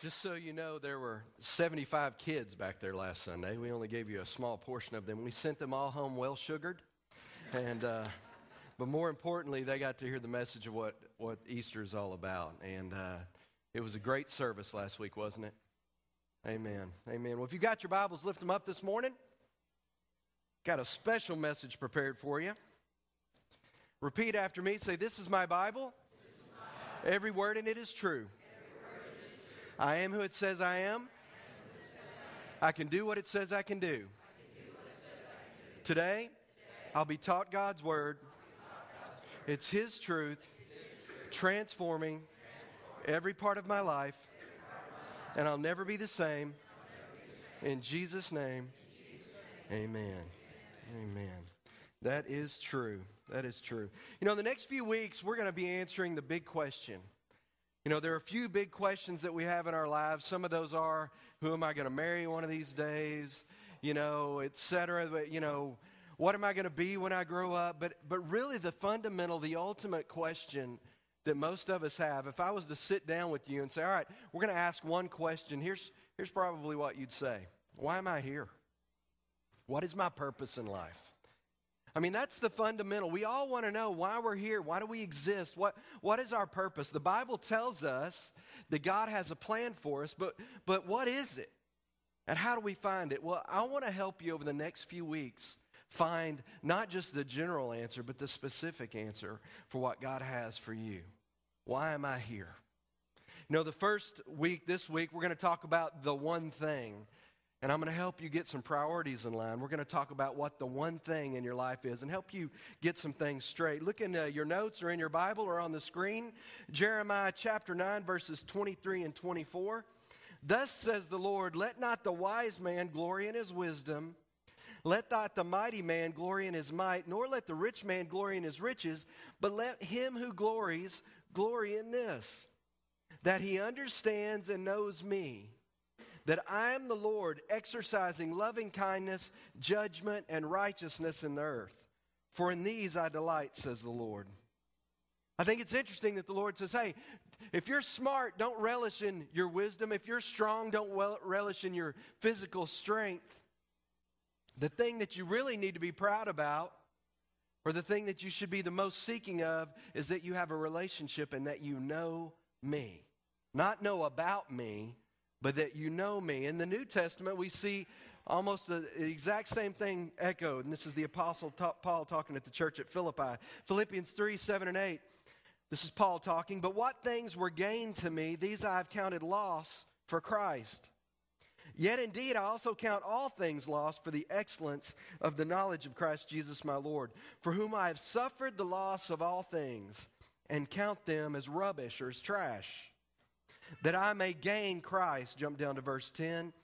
Just so you know, there were 75 kids back there last Sunday. We only gave you a small portion of them. We sent them all home well sugared, and but more importantly, they got to hear the message of what Easter is all about. And it was a great service last week, wasn't it? Amen. Amen. Well, if you got your Bibles, lift them up this morning. Got a special message prepared for you. Repeat after me. Say, this is my Bible. This is my Bible. Every word in it is true. I am who it says I am. I can do what it says I can do. Today, I'll be taught God's word. It's His truth transforming every part of my life, and I'll never be the same. In Jesus' name, amen. Amen. That is true. That is true. You know, in the next few weeks, we're going to be answering the big question. You know, there are a few big questions that we have in our lives. Some of those are, who am I going to marry one of these days? You know, et cetera. But, you know, what am I going to be when I grow up? But really the fundamental, the ultimate question that most of us have, if I was to sit down with you and say, all right, we're going to ask one question, here's probably what you'd say. Why am I here? What is my purpose in life? I mean, that's the fundamental. We all want to know why we're here. Why do we exist? What is our purpose? The Bible tells us that God has a plan for us, but what is it? And how do we find it? Well, I want to help you over the next few weeks find not just the general answer, but the specific answer for what God has for you. Why am I here? You know, the first week, this week, we're going to talk about the one thing. And I'm going to help you get some priorities in line. We're going to talk about what the one thing in your life is and help you get some things straight. Look in your notes or in your Bible or on the screen. Jeremiah chapter 9, verses 23 and 24. Thus says the Lord, let not the wise man glory in his wisdom, let not the mighty man glory in his might, nor let the rich man glory in his riches, but let him who glories glory in this, that he understands and knows me, that I am the Lord, exercising loving kindness, judgment, and righteousness in the earth. For in these I delight, says the Lord. I think it's interesting that the Lord says, hey, if you're smart, don't relish in your wisdom. If you're strong, don't relish in your physical strength. The thing that you really need to be proud about, or the thing that you should be the most seeking of, is that you have a relationship and that you know me. Not know about me, but that you know me. In the New Testament, we see almost the exact same thing echoed. And this is the Apostle Paul talking at the church at Philippi. Philippians 3, 7, and 8. This is Paul talking. But what things were gained to me, these I have counted loss for Christ. Yet indeed, I also count all things lost for the excellence of the knowledge of Christ Jesus my Lord, for whom I have suffered the loss of all things, and count them as rubbish or as trash, that I may gain Christ. Jump down to verse 10.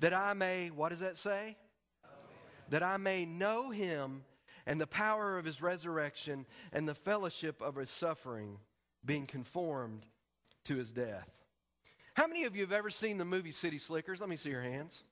That I may, what does that say? Amen. That I may know him and the power of his resurrection and the fellowship of his suffering, being conformed to his death. How many of you have ever seen the movie City Slickers? Let me see your hands.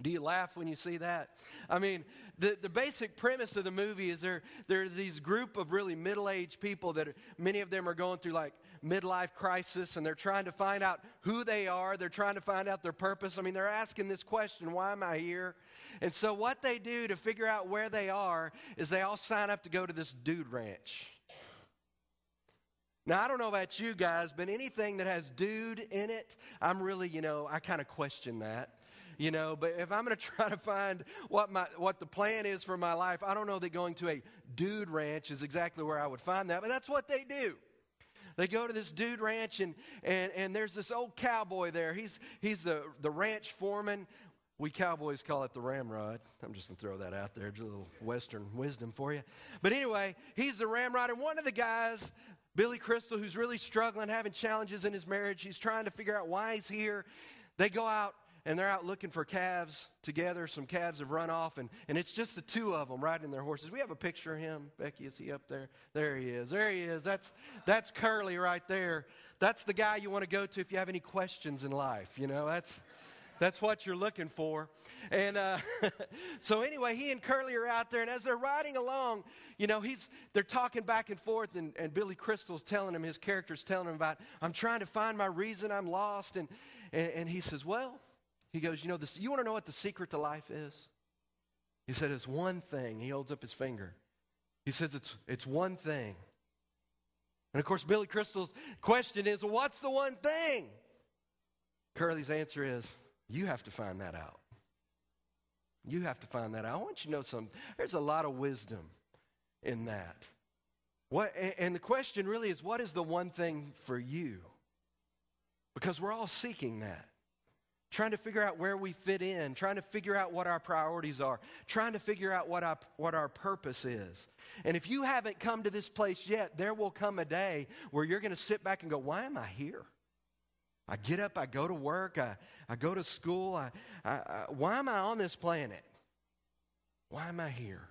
Do you laugh when you see that? I mean, the basic premise of the movie is there are these group of really middle-aged people that many of them are going through like midlife crisis, and they're trying to find out who they are. They're trying to find out their purpose. I mean, they're asking this question, why am I here? And so what they do to figure out where they are is they all sign up to go to this dude ranch. Now, I don't know about you guys, but anything that has dude in it, I'm really, you know, I kind of question that. You know, but if I'm going to try to find what the plan is for my life, I don't know that going to a dude ranch is exactly where I would find that. But that's what they do. They go to this dude ranch, and there's this old cowboy there. He's the ranch foreman. We cowboys call it the ramrod. I'm just going to throw that out there, just a little Western wisdom for you. But anyway, he's the ramrod, and one of the guys, Billy Crystal, who's really struggling, having challenges in his marriage. He's trying to figure out why he's here. They go out. And they're out looking for calves together. Some calves have run off, and it's just the two of them riding their horses. We have a picture of him. Becky, is he up there? There he is. There he is. That's Curly right there. That's the guy you want to go to if you have any questions in life. You know, that's That's what you're looking for. And so anyway, he and Curly are out there, and as they're riding along, you know, they're talking back and forth, and Billy Crystal's telling him, his character's telling him about, I'm trying to find my reason, I'm lost. And he says, well, he goes, you know, you want to know what the secret to life is? He said, it's one thing. He holds up his finger. He says, it's one thing. And, of course, Billy Crystal's question is, well, what's the one thing? Curly's answer is, you have to find that out. You have to find that out. I want you to know something. There's a lot of wisdom in that. And the question really is, what is the one thing for you? Because we're all seeking that. Trying to figure out where we fit in. Trying to figure out what our priorities are. Trying to figure out what our purpose is. And if you haven't come to this place yet, there will come a day where you're going to sit back and go, why am I here? I get up, I go to work, I go to school. Why am I on this planet? Why am I here?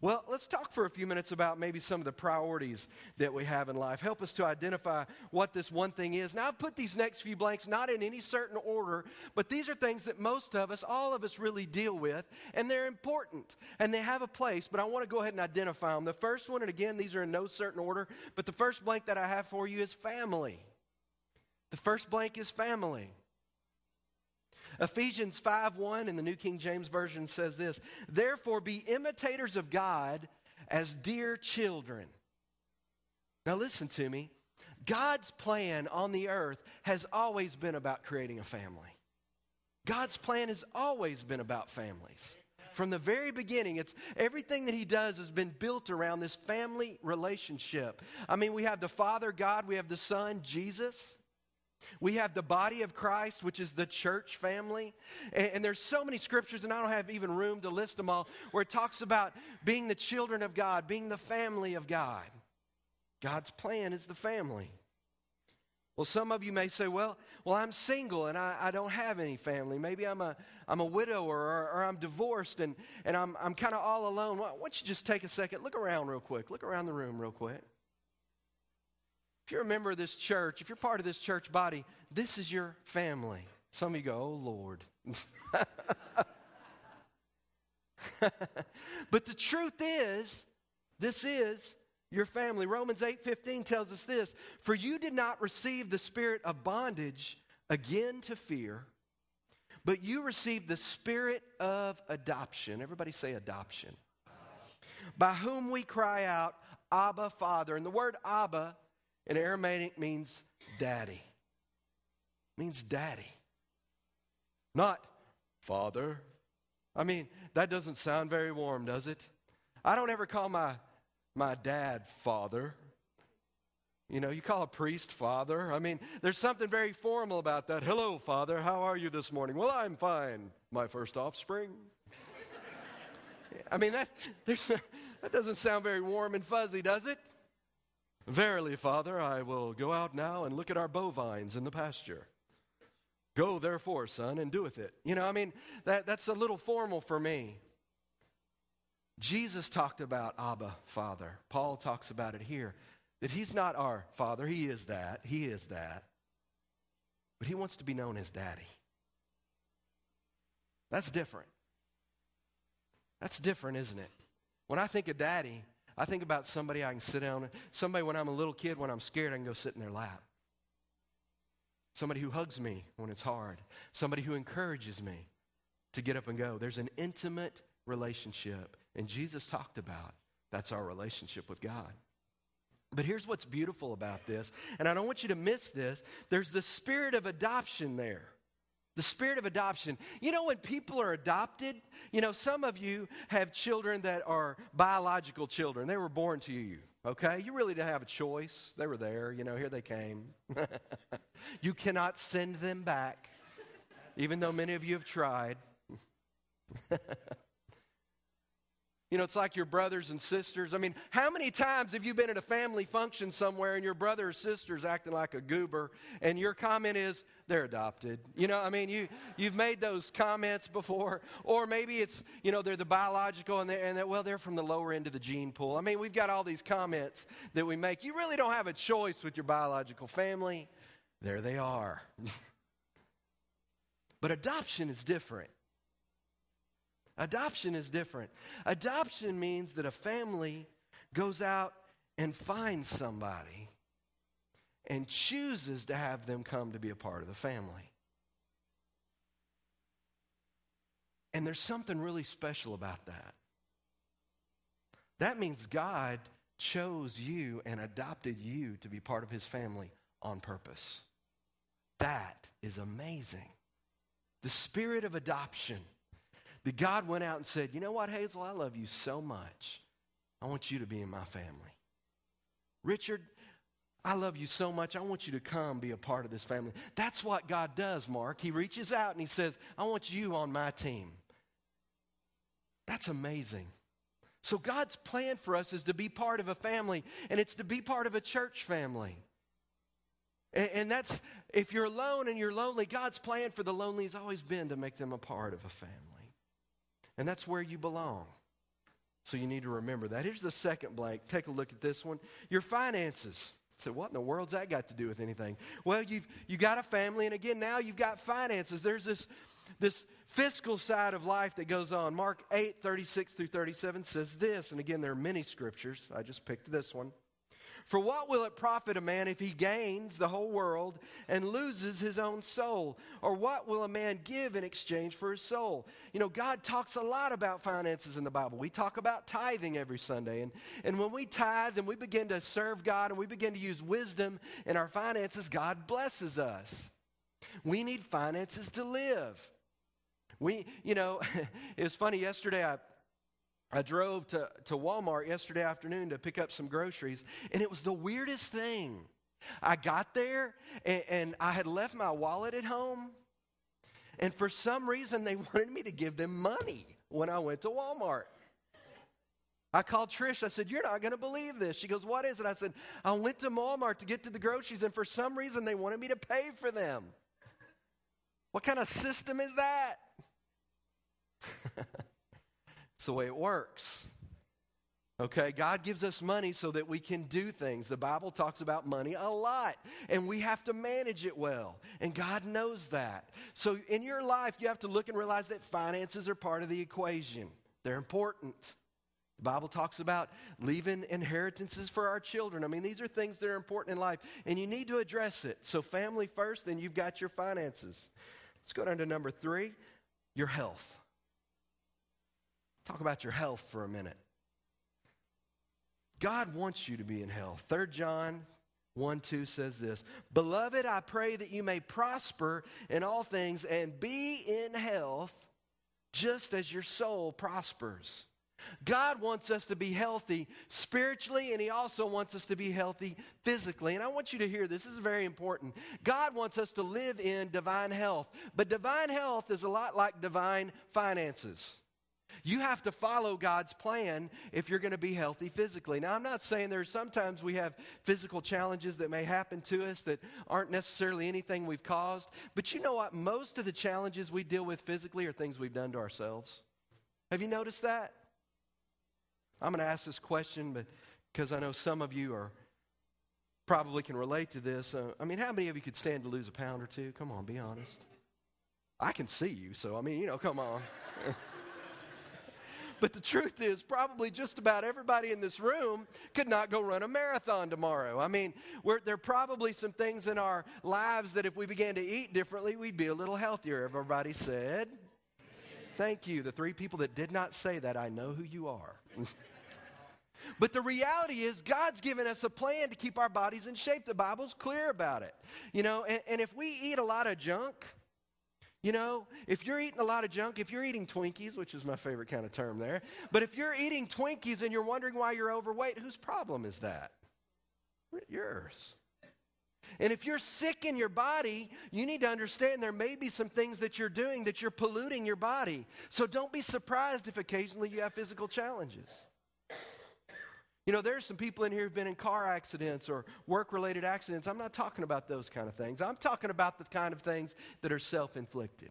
Well, let's talk for a few minutes about maybe some of the priorities that we have in life. Help us to identify what this one thing is. Now, I've put these next few blanks not in any certain order, but these are things that most of us, all of us really deal with, and they're important, and they have a place, but I want to go ahead and identify them. The first one, and again, these are in no certain order, but the first blank that I have for you is family. The first blank is family. Ephesians 5:1 in the New King James Version says this, therefore be imitators of God as dear children. Now listen to me. God's plan on the earth has always been about creating a family. God's plan has always been about families. From the very beginning, it's everything that he does has been built around this family relationship. I mean, we have the Father, God, we have the Son, Jesus. We have the body of Christ, which is the church family. And there's so many scriptures, and I don't have even room to list them all, where it talks about being the children of God, being the family of God. God's plan is the family. Well, some of you may say, well, I'm single and I don't have any family. Maybe I'm a widower or I'm divorced and I'm kind of all alone. Why don't you just take a second, look around real quick, look around the room real quick. If you're a member of this church, if you're part of this church body, this is your family. Some of you go, oh, Lord. But the truth is, this is your family. Romans 8:15 tells us this, for you did not receive the spirit of bondage again to fear, but you received the spirit of adoption. Everybody say adoption. By whom we cry out, Abba, Father. And the word Abba in Aramaic means daddy. Means daddy. Not father. I mean, that doesn't sound very warm, does it? I don't ever call my dad father. You know, you call a priest father. I mean, there's something very formal about that. Hello, Father. How are you this morning? Well, I'm fine. My first offspring. I mean, that doesn't sound very warm and fuzzy, does it? Verily, Father, I will go out now and look at our bovines in the pasture. Go, therefore, son, and doeth it. You know, I mean, that's a little formal for me. Jesus talked about Abba, Father. Paul talks about it here, that he's not our father. He is that. He is that. But he wants to be known as Daddy. That's different. That's different, isn't it? When I think of Daddy, I think about somebody I can sit down, somebody when I'm a little kid, when I'm scared, I can go sit in their lap. Somebody who hugs me when it's hard. Somebody who encourages me to get up and go. There's an intimate relationship, and Jesus talked about that's our relationship with God. But here's what's beautiful about this, and I don't want you to miss this. There's the spirit of adoption there. The spirit of adoption. You know, when people are adopted, you know, some of you have children that are biological children. They were born to you, okay? You really didn't have a choice. They were there, you know, here they came. You cannot send them back, even though many of you have tried. You know, it's like your brothers and sisters. I mean, how many times have you been at a family function somewhere and your brother or sister's acting like a goober and your comment is, they're adopted? You know, I mean, you've made those comments before. Or maybe it's, you know, they're the biological they're from the lower end of the gene pool. I mean, we've got all these comments that we make. You really don't have a choice with your biological family. There they are. But adoption is different. Adoption is different. Adoption means that a family goes out and finds somebody and chooses to have them come to be a part of the family. And there's something really special about that. That means God chose you and adopted you to be part of his family on purpose. That is amazing. The spirit of adoption. That God went out and said, you know what, Hazel, I love you so much. I want you to be in my family. Richard, I love you so much. I want you to come be a part of this family. That's what God does, Mark. He reaches out and he says, I want you on my team. That's amazing. So God's plan for us is to be part of a family, and it's to be part of a church family. And that's, if you're alone and you're lonely, God's plan for the lonely has always been to make them a part of a family. And that's where you belong. So you need to remember that. Here's the second blank. Take a look at this one. Your finances. So what in the world's that got to do with anything? Well, you've got a family, and again, now you've got finances. There's this fiscal side of life that goes on. Mark 8, 36 through 37 says this, and again, there are many scriptures. I just picked this one. For what will it profit a man if he gains the whole world and loses his own soul? Or what will a man give in exchange for his soul? You know, God talks a lot about finances in the Bible. We talk about tithing every Sunday. And when we tithe and we begin to serve God and we begin to use wisdom in our finances, God blesses us. We need finances to live. It was funny yesterday, I drove to Walmart yesterday afternoon to pick up some groceries, and it was the weirdest thing. I got there, and I had left my wallet at home, and for some reason, they wanted me to give them money when I went to Walmart. I called Trish. I said, you're not going to believe this. She goes, what is it? I said, I went to Walmart to get to the groceries, and for some reason, they wanted me to pay for them. What kind of system is that? That's the way it works. Okay, God gives us money so that we can do things. The Bible talks about money a lot, and we have to manage it well, and God knows that. So in your life, you have to look and realize that finances are part of the equation. They're important. The Bible talks about leaving inheritances for our children. I mean, these are things that are important in life, and you need to address it. So family first, then you've got your finances. Let's go down to number 3, your health. Talk about your health for a minute. God wants you to be in health. 3 John 1:2 says this, Beloved, I pray that you may prosper in all things and be in health just as your soul prospers. God wants us to be healthy spiritually, and he also wants us to be healthy physically. And I want you to hear this. This is very important. God wants us to live in divine health, but divine health is a lot like divine finances. You have to follow God's plan if you're going to be healthy physically. Now, I'm not saying sometimes we have physical challenges that may happen to us that aren't necessarily anything we've caused. But you know what? Most of the challenges we deal with physically are things we've done to ourselves. Have you noticed that? I'm going to ask this question because I know some of you probably can relate to this. How many of you could stand to lose a pound or two? Come on, be honest. I can see you, so come on. But the truth is, probably just about everybody in this room could not go run a marathon tomorrow. There are probably some things in our lives that if we began to eat differently, we'd be a little healthier. Everybody said, thank you. The 3 people that did not say that, I know who you are. But the reality is God's given us a plan to keep our bodies in shape. The Bible's clear about it. And if we eat a lot of junk... if you're eating a lot of junk, if you're eating Twinkies, which is my favorite kind of term there, but if you're eating Twinkies and you're wondering why you're overweight, whose problem is that? Yours. And if you're sick in your body, you need to understand there may be some things that you're doing that you're polluting your body. So don't be surprised if occasionally you have physical challenges. There's some people in here who've been in car accidents or work-related accidents. I'm not talking about those kind of things. I'm talking about the kind of things that are self-inflicted.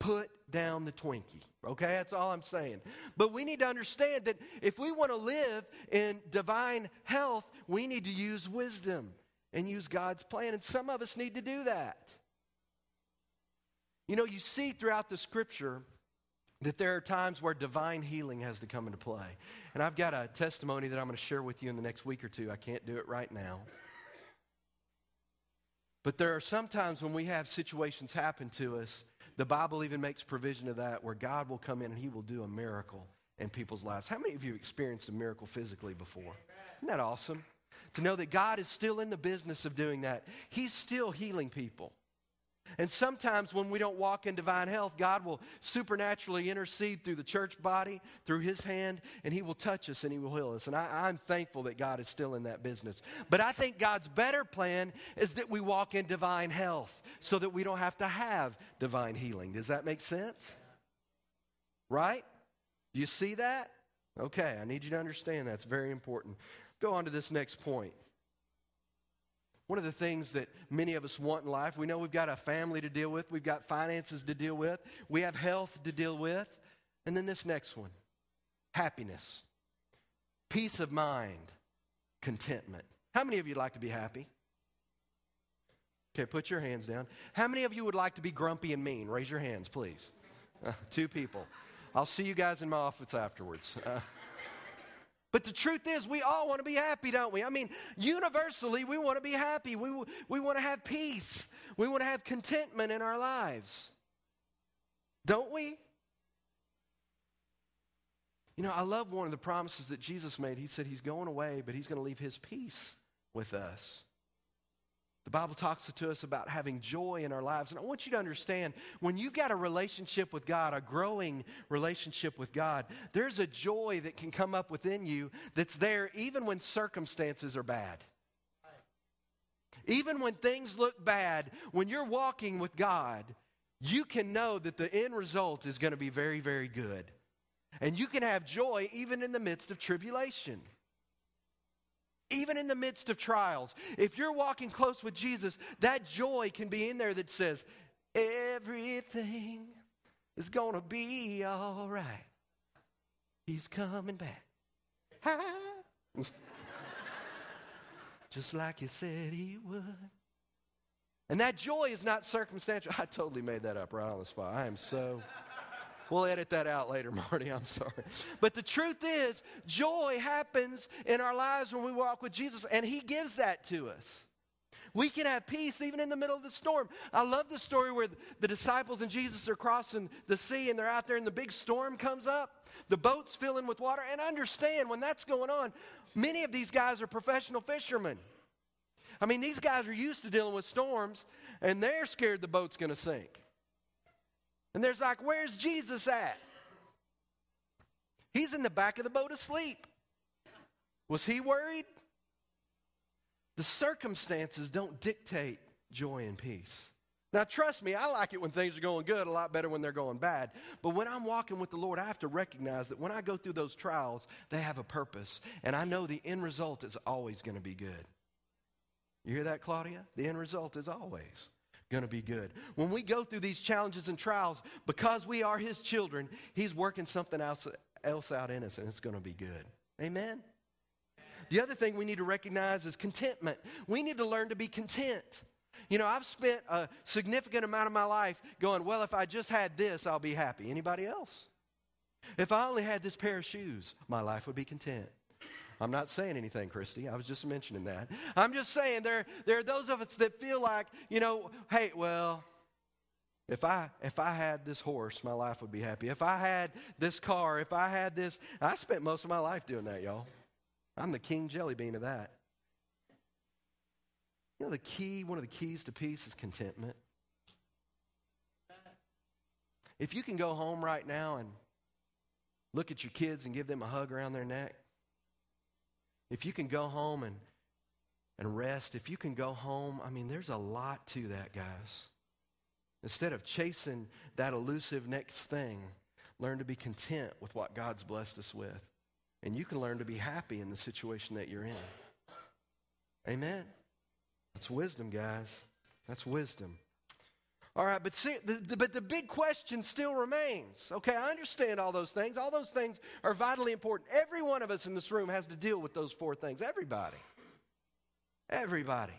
Put down the Twinkie, okay? That's all I'm saying. But we need to understand that if we want to live in divine health, we need to use wisdom and use God's plan, and some of us need to do that. You know, you see throughout the scripture that there are times where divine healing has to come into play. And I've got a testimony that I'm going to share with you in the next week or two. I can't do it right now. But there are some times when we have situations happen to us, the Bible even makes provision of that, where God will come in and he will do a miracle in people's lives. How many of you experienced a miracle physically before? Isn't that awesome? To know that God is still in the business of doing that. He's still healing people. And sometimes when we don't walk in divine health, God will supernaturally intercede through the church body, through his hand, and he will touch us and he will heal us. And I'm thankful that God is still in that business. But I think God's better plan is that we walk in divine health so that we don't have to have divine healing. Does that make sense? Right? Do you see that? Okay, I need you to understand that's very important. Go on to this next point. One of the things that many of us want in life, we know we've got a family to deal with, we've got finances to deal with, we have health to deal with, and then this next one, happiness, peace of mind, contentment. How many of you would like to be happy? Okay, put your hands down. How many of you would like to be grumpy and mean? Raise your hands, please. Two people. I'll see you guys in my office afterwards. But the truth is, we all want to be happy, don't we? I mean, universally, we want to be happy. We want to have peace. We want to have contentment in our lives. Don't we? You know, I love one of the promises that Jesus made. He said he's going away, but he's going to leave his peace with us. The Bible talks to us about having joy in our lives. And I want you to understand, when you've got a relationship with God, a growing relationship with God, there's a joy that can come up within you that's there even when circumstances are bad. Even when things look bad, when you're walking with God, you can know that the end result is going to be very, very good. And you can have joy even in the midst of tribulation. Even in the midst of trials, if you're walking close with Jesus, that joy can be in there that says, everything is going to be all right. He's coming back. Hi. Just like he said he would. And that joy is not circumstantial. I totally made that up right on the spot. I am so... We'll edit that out later, Marty. I'm sorry. But the truth is, joy happens in our lives when we walk with Jesus, and he gives that to us. We can have peace even in the middle of the storm. I love the story where the disciples and Jesus are crossing the sea, and they're out there, and the big storm comes up. The boat's filling with water. And understand, when that's going on, many of these guys are professional fishermen. I mean, these guys are used to dealing with storms, and they're scared the boat's going to sink. And there's like, where's Jesus at? He's in the back of the boat asleep. Was he worried? The circumstances don't dictate joy and peace. Now, trust me, I like it when things are going good, a lot better when they're going bad. But when I'm walking with the Lord, I have to recognize that when I go through those trials, they have a purpose. And I know the end result is always going to be good. You hear that, Claudia? The end result is always going to be good. When we go through these challenges and trials, because we are his children, he's working something else out in us, and it's going to be good. Amen? The other thing we need to recognize is contentment. We need to learn to be content. You know, I've spent a significant amount of my life going, well, if I just had this, I'll be happy. Anybody else? If I only had this pair of shoes, my life would be content. I'm not saying anything, Christy. I was just mentioning that. I'm just saying there are those of us that feel like, you know, hey, well, if I had this horse, my life would be happy. If I had this car, if I had this. I spent most of my life doing that, y'all. I'm the king jelly bean of that. You know, one of the keys to peace is contentment. If you can go home right now and look at your kids and give them a hug around their neck, if you can go home and rest, if you can go home, I mean, there's a lot to that, guys. Instead of chasing that elusive next thing, learn to be content with what God's blessed us with. And you can learn to be happy in the situation that you're in. Amen? That's wisdom, guys. That's wisdom. All right, but see, the big question still remains. Okay, I understand all those things. All those things are vitally important. Every one of us in this room has to deal with those four things. Everybody. Everybody.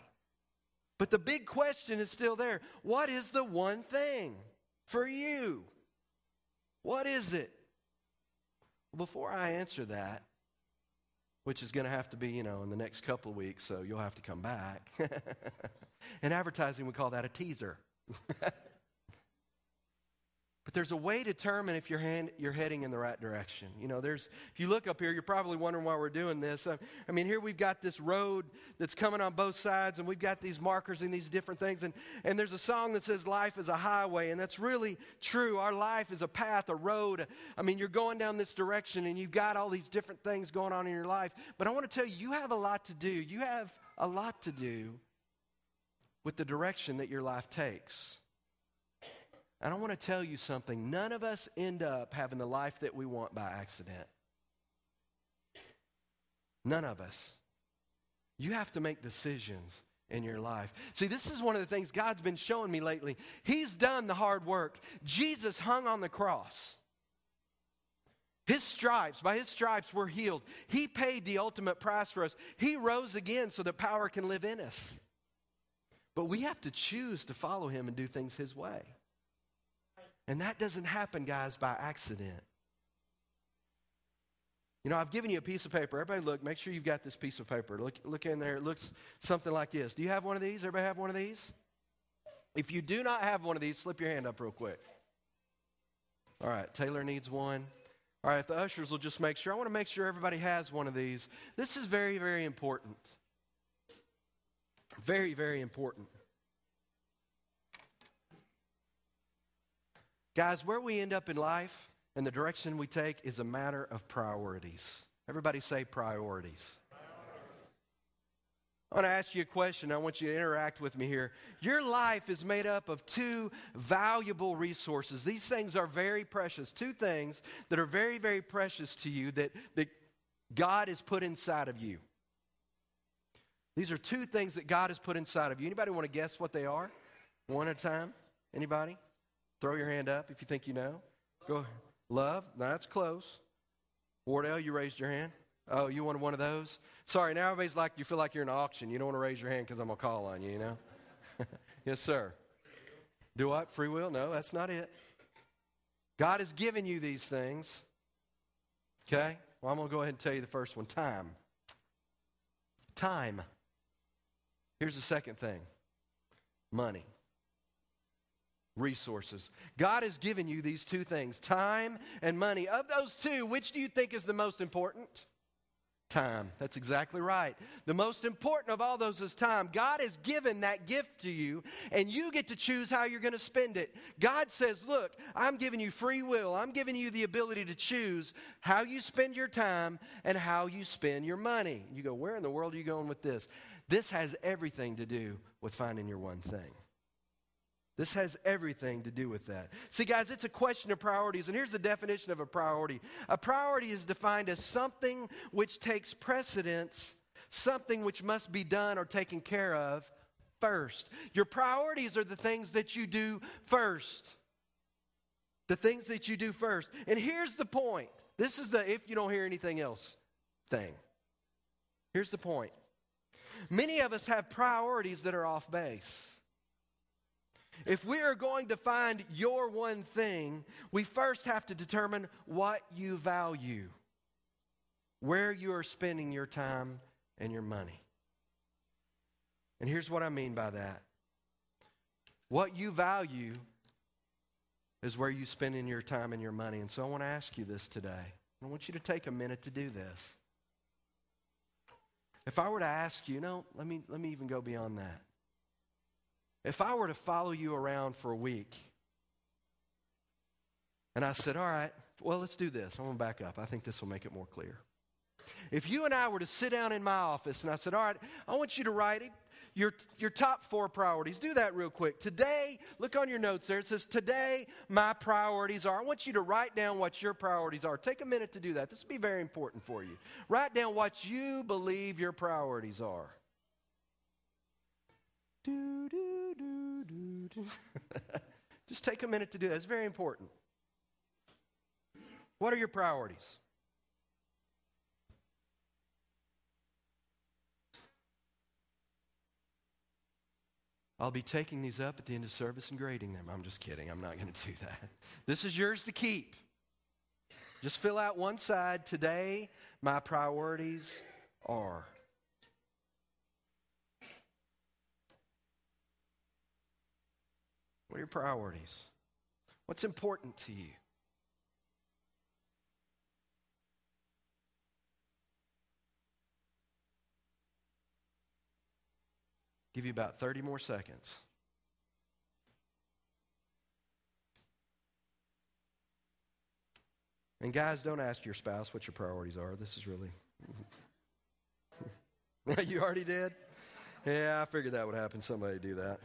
But the big question is still there. What is the one thing for you. What is it? Before I answer that, which is going to have to be, in the next couple of weeks, so you'll have to come back. In advertising, we call that a teaser. But there's a way to determine if you're heading in the right direction. If you look up here, you're probably wondering why we're doing this. Here we've got this road that's coming on both sides, and we've got these markers and these different things. And there's a song that says life is a highway, and that's really true. Our life is a path, a road. You're going down this direction, and you've got all these different things going on in your life. But I want to tell you, you have a lot to do. You have a lot to do with the direction that your life takes. And I want to tell you something. None of us end up having the life that we want by accident. None of us. You have to make decisions in your life. See, this is one of the things God's been showing me lately. He's done the hard work. Jesus hung on the cross. By his stripes, we're healed. He paid the ultimate price for us. He rose again so that power can live in us. But we have to choose to follow him and do things his way. And that doesn't happen, guys, by accident. I've given you a piece of paper. Everybody look. Make sure you've got this piece of paper. Look in there. It looks something like this. Do you have one of these? Everybody have one of these? If you do not have one of these, slip your hand up real quick. All right, Taylor needs one. All right, if the ushers will just make sure. I want to make sure everybody has one of these. This is very, very important. Very, very important. Guys, where we end up in life and the direction we take is a matter of priorities. Everybody say priorities. I want to ask you a question. I want you to interact with me here. Your life is made up of two valuable resources. These things are very precious. Two things that are very, very precious to you that God has put inside of you. These are two things that God has put inside of you. Anybody want to guess what they are? One at a time? Anybody? Throw your hand up if you think you know. Go. Love. No, that's close. Wardell, you raised your hand. Oh, you wanted one of those? Sorry, now everybody's like, you feel like you're in an auction. You don't want to raise your hand because I'm going to call on you, Yes, sir. Do I? Free will? No, that's not it. God has given you these things. Okay? Well, I'm going to go ahead and tell you the first one. Time. Time. Here's the second thing. Money. Resources. God has given you these two things, time and money. Of those two, which do you think is the most important? Time. That's exactly right. The most important of all those is time. God has given that gift to you, and you get to choose how you're going to spend it. God says, look, I'm giving you free will. I'm giving you the ability to choose how you spend your time and how you spend your money. You go, where in the world are you going with this? This has everything to do with finding your one thing. This has everything to do with that. See, guys, it's a question of priorities, and here's the definition of a priority. A priority is defined as something which takes precedence, something which must be done or taken care of first. Your priorities are the things that you do first. The things that you do first. And here's the point. This is the if you don't hear anything else thing. Here's the point. Many of us have priorities that are off base. If we are going to find your one thing, we first have to determine what you value, where you are spending your time and your money. And here's what I mean by that. What you value is where you spend your time and your money. And so I want to ask you this today. I want you to take a minute to do this. If I were to ask you, let me even go beyond that. If I were to follow you around for a week, and I said, all right, well, let's do this. I'm going to back up. I think this will make it more clear. If you and I were to sit down in my office, and I said, all right, I want you to write your top four priorities. Do that real quick. Today, look on your notes there. It says, today, my priorities are. I want you to write down what your priorities are. Take a minute to do that. This will be very important for you. Write down what you believe your priorities are. Do, do, do, do, do. Just take a minute to do that. It's very important. What are your priorities? I'll be taking these up at the end of service and grading them. I'm just kidding. I'm not going to do that. This is yours to keep. Just fill out one side. Today, my priorities are. What are your priorities? What's important to you? Give you about 30 more seconds. And guys, don't ask your spouse what your priorities are. This is really... You already did? Yeah, I figured that would happen. Somebody do that.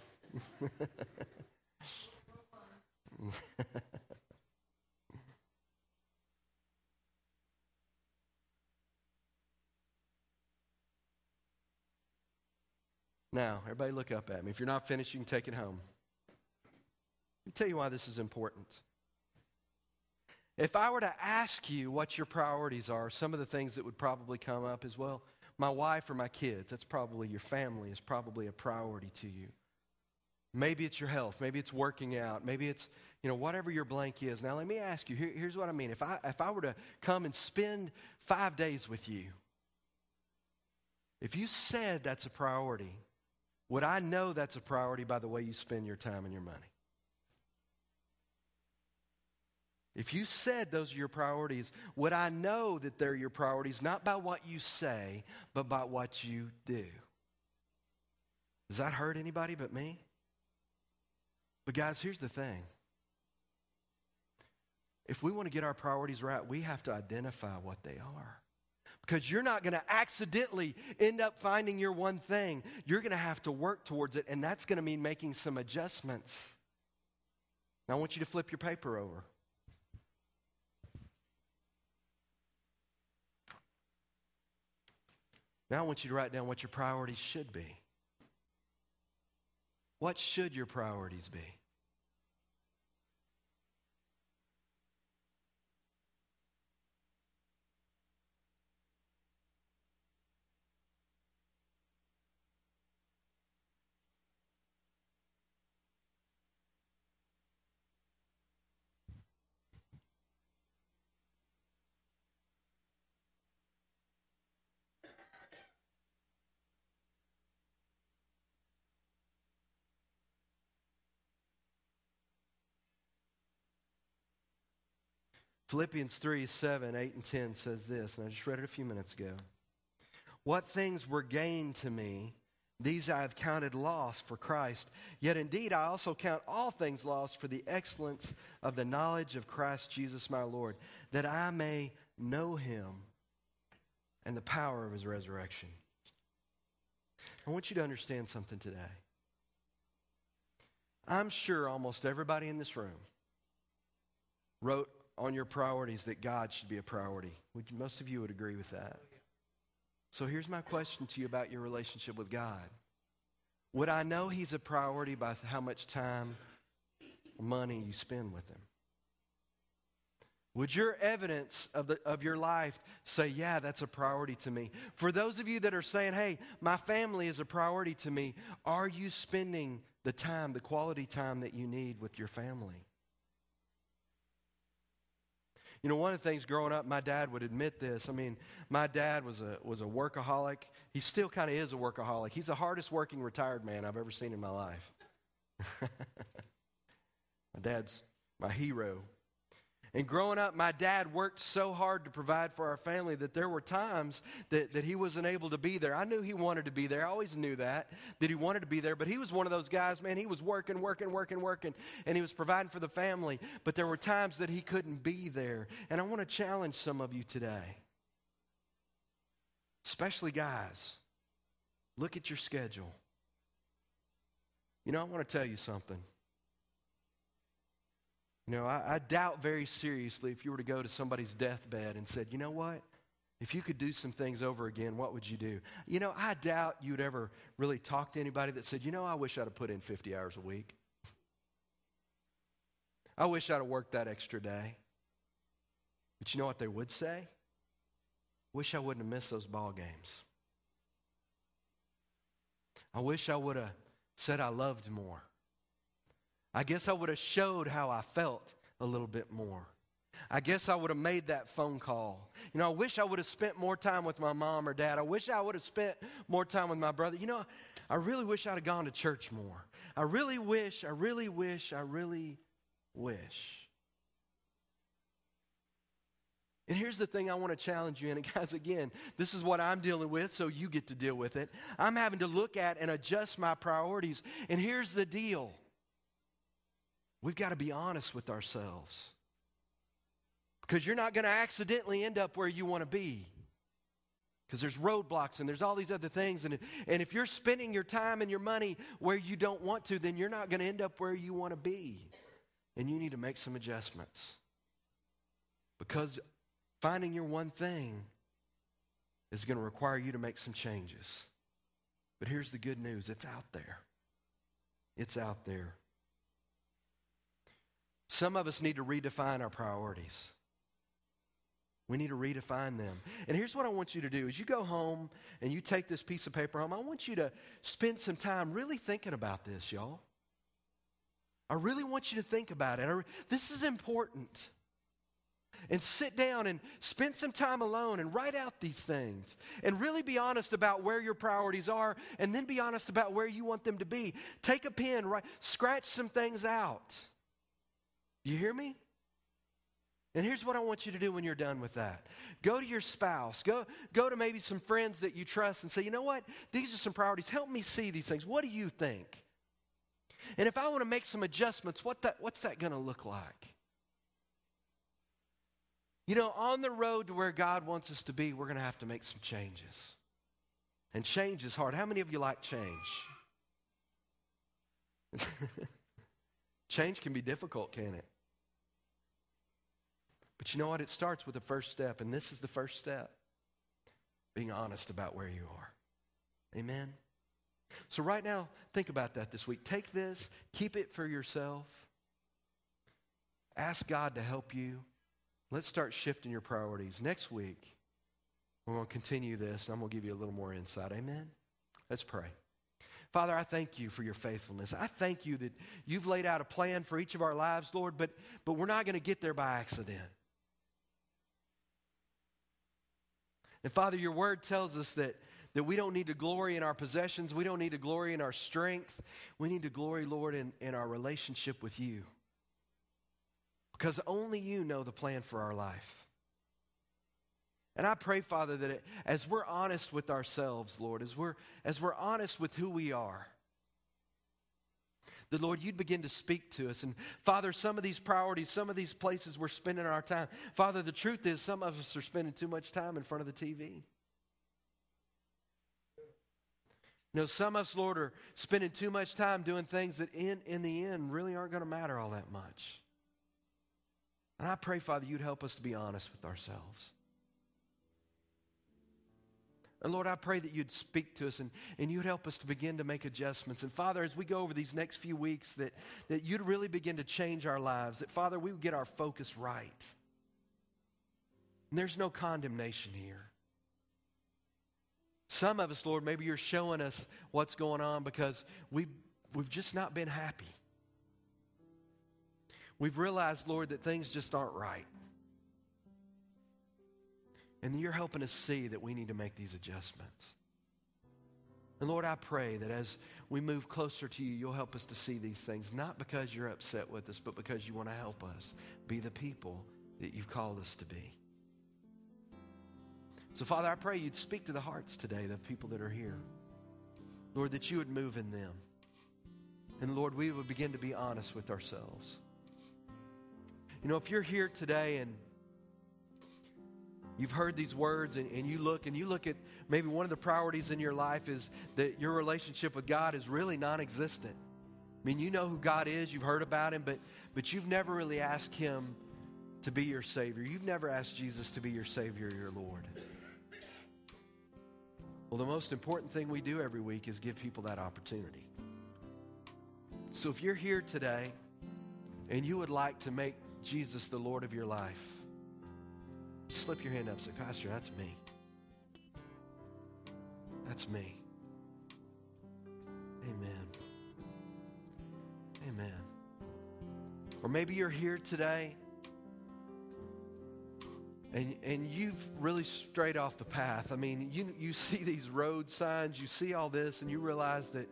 Now, everybody look up at me. If you're not finished, you can take it home. Let me tell you why this is important. If I were to ask you what your priorities are, some of the things that would probably come up is, well, my wife or my kids. That's probably your family is probably a priority to you. Maybe it's your health. Maybe it's working out. Maybe it's, you know, whatever your blank is. Now, let me ask you, here's what I mean. If I were to come and spend 5 days with you, if you said that's a priority, would I know that's a priority by the way you spend your time and your money? If you said those are your priorities, would I know that they're your priorities, not by what you say, but by what you do? Does that hurt anybody but me? But guys, here's the thing. If we want to get our priorities right, we have to identify what they are. Because you're not going to accidentally end up finding your one thing. You're going to have to work towards it, and that's going to mean making some adjustments. Now, I want you to flip your paper over. Now I want you to write down what your priorities should be. What should your priorities be? Philippians 3:7, 8, and 10 says this, and I just read it a few minutes ago. What things were gained to me, these I have counted loss for Christ. Yet indeed I also count all things lost for the excellence of the knowledge of Christ Jesus my Lord, that I may know him and the power of his resurrection. I want you to understand something today. I'm sure almost everybody in this room wrote on your priorities that God should be a priority. Most of you would agree with that. So here's my question to you about your relationship with God. Would I know he's a priority by how much time, money you spend with him? Would your evidence of your life say, yeah, that's a priority to me? For those of you that are saying, hey, my family is a priority to me, are you spending the time, the quality time that you need with your family? You know, one of the things growing up, my dad would admit this. I mean, my dad was a workaholic. He still kind of is a workaholic. He's the hardest working retired man I've ever seen in my life. My dad's my hero. And growing up, my dad worked so hard to provide for our family that there were times that he wasn't able to be there. I knew he wanted to be there. I always knew that he wanted to be there. But he was one of those guys, man, he was working, and he was providing for the family. But there were times that he couldn't be there. And I want to challenge some of you today, especially guys. Look at your schedule. You know, I want to tell you something. You know, I doubt very seriously if you were to go to somebody's deathbed and said, you know what, if you could do some things over again, what would you do? You know, I doubt you'd ever really talk to anybody that said, you know, I wish I'd have put in 50 hours a week. I wish I'd have worked that extra day. But you know what they would say? Wish I wouldn't have missed those ball games. I wish I would have said I loved more. I guess I would have showed how I felt a little bit more. I guess I would have made that phone call. You know, I wish I would have spent more time with my mom or dad. I wish I would have spent more time with my brother. You know, I really wish I'd have gone to church more. I really wish. And here's the thing I want to challenge you in. And guys, again, this is what I'm dealing with, so you get to deal with it. I'm having to look at and adjust my priorities. And here's the deal. We've got to be honest with ourselves. Because you're not going to accidentally end up where you want to be. Because there's roadblocks and there's all these other things. And if you're spending your time and your money where you don't want to, then you're not going to end up where you want to be. And you need to make some adjustments. Because finding your one thing is going to require you to make some changes. But here's the good news. It's out there. It's out there. Some of us need to redefine our priorities. We need to redefine them. And here's what I want you to do. As you go home and you take this piece of paper home, I want you to spend some time really thinking about this, y'all. I really want you to think about it. This is important. And sit down and spend some time alone and write out these things. And really be honest about where your priorities are, and then be honest about where you want them to be. Take a pen, write, scratch some things out. You hear me? And here's what I want you to do when you're done with that. Go to your spouse. Go to maybe some friends that you trust and say, you know what? These are some priorities. Help me see these things. What do you think? And if I want to make some adjustments, what's that going to look like? You know, on the road to where God wants us to be, we're going to have to make some changes. And change is hard. How many of you like change? Change can be difficult, can't it? But you know what? It starts with the first step, and this is the first step. Being honest about where you are. Amen? So right now, think about that this week. Take this, keep it for yourself. Ask God to help you. Let's start shifting your priorities. Next week, we're going to continue this, and I'm going to give you a little more insight. Amen? Let's pray. Father, I thank you for your faithfulness. I thank you that you've laid out a plan for each of our lives, Lord, but we're not going to get there by accident. And Father, your word tells us that we don't need to glory in our possessions. We don't need to glory in our strength. We need to glory, Lord, in our relationship with you. Because only you know the plan for our life. And I pray, Father, that as we're honest with ourselves, Lord, as we're honest with who we are, that, Lord, you'd begin to speak to us. And, Father, some of these priorities, some of these places we're spending our time. Father, the truth is some of us are spending too much time in front of the TV. You know, some of us, Lord, are spending too much time doing things that in the end really aren't going to matter all that much. And I pray, Father, you'd help us to be honest with ourselves. And Lord, I pray that you'd speak to us and you'd help us to begin to make adjustments. And Father, as we go over these next few weeks, that you'd really begin to change our lives. That, Father, we would get our focus right. And there's no condemnation here. Some of us, Lord, maybe you're showing us what's going on because we've just not been happy. We've realized, Lord, that things just aren't right. And you're helping us see that we need to make these adjustments. And Lord, I pray that as we move closer to you, you'll help us to see these things, not because you're upset with us, but because you want to help us be the people that you've called us to be. So, Father, I pray you'd speak to the hearts today, the people that are here. Lord, that you would move in them. And, Lord, we would begin to be honest with ourselves. You know, if you're here today and you've heard these words and you look at maybe one of the priorities in your life is that your relationship with God is really non-existent. I mean, you know who God is. You've heard about him, but you've never really asked him to be your Savior. You've never asked Jesus to be your Savior, your Lord. Well, the most important thing we do every week is give people that opportunity. So if you're here today and you would like to make Jesus the Lord of your life, slip your hand up and say, Pastor, that's me. That's me. Amen. Or maybe you're here today and you've really strayed off the path. I mean, you see these road signs, you see all this, and you realize that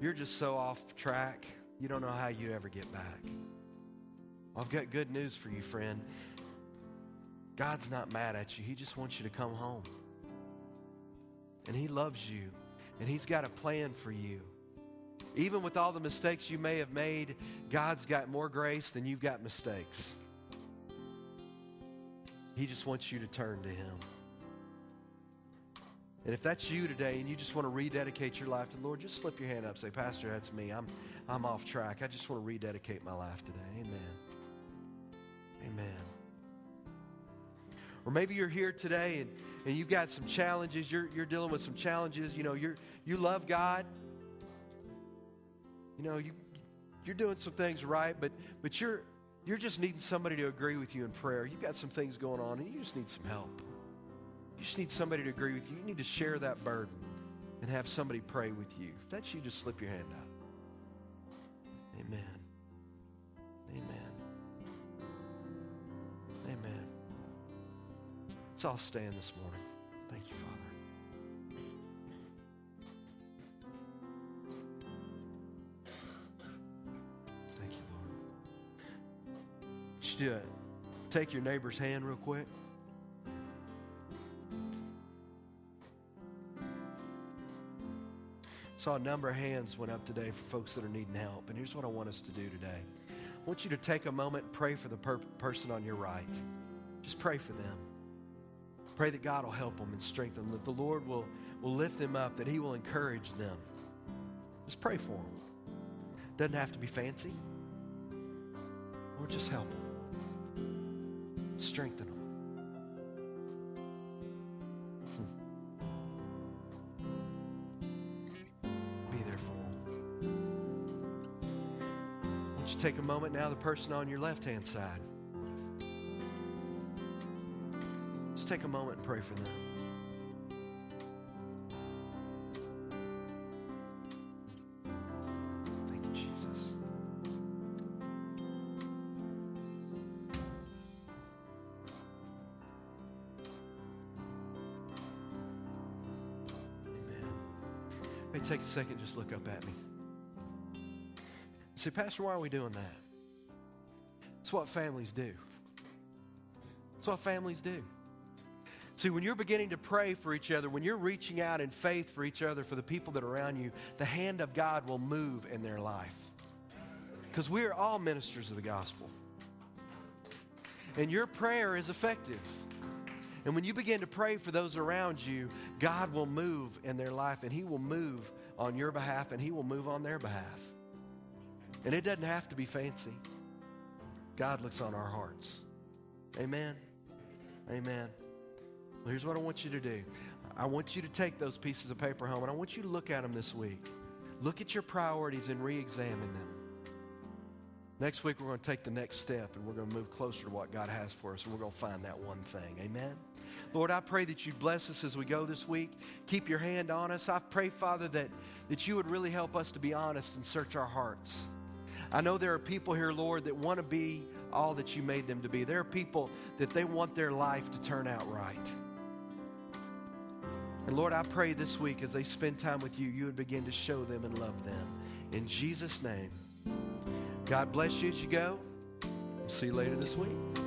you're just so off track, you don't know how you ever get back. I've got good news for you, friend. God's not mad at you. He just wants you to come home. And He loves you. And He's got a plan for you. Even with all the mistakes you may have made, God's got more grace than you've got mistakes. He just wants you to turn to Him. And if that's you today and you just want to rededicate your life to the Lord, just slip your hand up and say, Pastor, that's me. I'm off track. I just want to rededicate my life today. Amen. Amen. Or maybe you're here today and you've got some challenges. You're dealing with some challenges. You know, you love God. You know, you're doing some things right, but you're just needing somebody to agree with you in prayer. You've got some things going on and you just need some help. You just need somebody to agree with you. You need to share that burden and have somebody pray with you. If that's you, just slip your hand up. Amen. Amen. Amen. Let's all stand this morning. Thank you, Father. Thank you, Lord. Just take your neighbor's hand real quick. Saw a number of hands went up today for folks that are needing help. And here's what I want us to do today. I want you to take a moment and pray for the person on your right. Just pray for them. Pray that God will help them and strengthen them, that the Lord will lift them up, that He will encourage them. Just pray for them. Doesn't have to be fancy. Lord, just help them. Strengthen them. Take a moment now, the person on your left-hand side. Just take a moment and pray for them. Thank you, Jesus. Amen. Hey, take a second, just look up at me. Say, Pastor, why are we doing that? It's what families do. It's what families do. See, when you're beginning to pray for each other, when you're reaching out in faith for each other, for the people that are around you, the hand of God will move in their life. Because we are all ministers of the gospel. And your prayer is effective. And when you begin to pray for those around you, God will move in their life, and He will move on your behalf, and He will move on their behalf. And it doesn't have to be fancy. God looks on our hearts. Amen. Amen. Well, here's what I want you to do. I want you to take those pieces of paper home, and I want you to look at them this week. Look at your priorities and re-examine them. Next week, we're going to take the next step, and we're going to move closer to what God has for us, and we're going to find that one thing. Amen. Lord, I pray that you'd bless us as we go this week. Keep your hand on us. I pray, Father, that you would really help us to be honest and search our hearts. I know there are people here, Lord, that want to be all that you made them to be. There are people that they want their life to turn out right. And Lord, I pray this week as they spend time with you, you would begin to show them and love them. In Jesus' name, God bless you as you go. We'll see you later this week.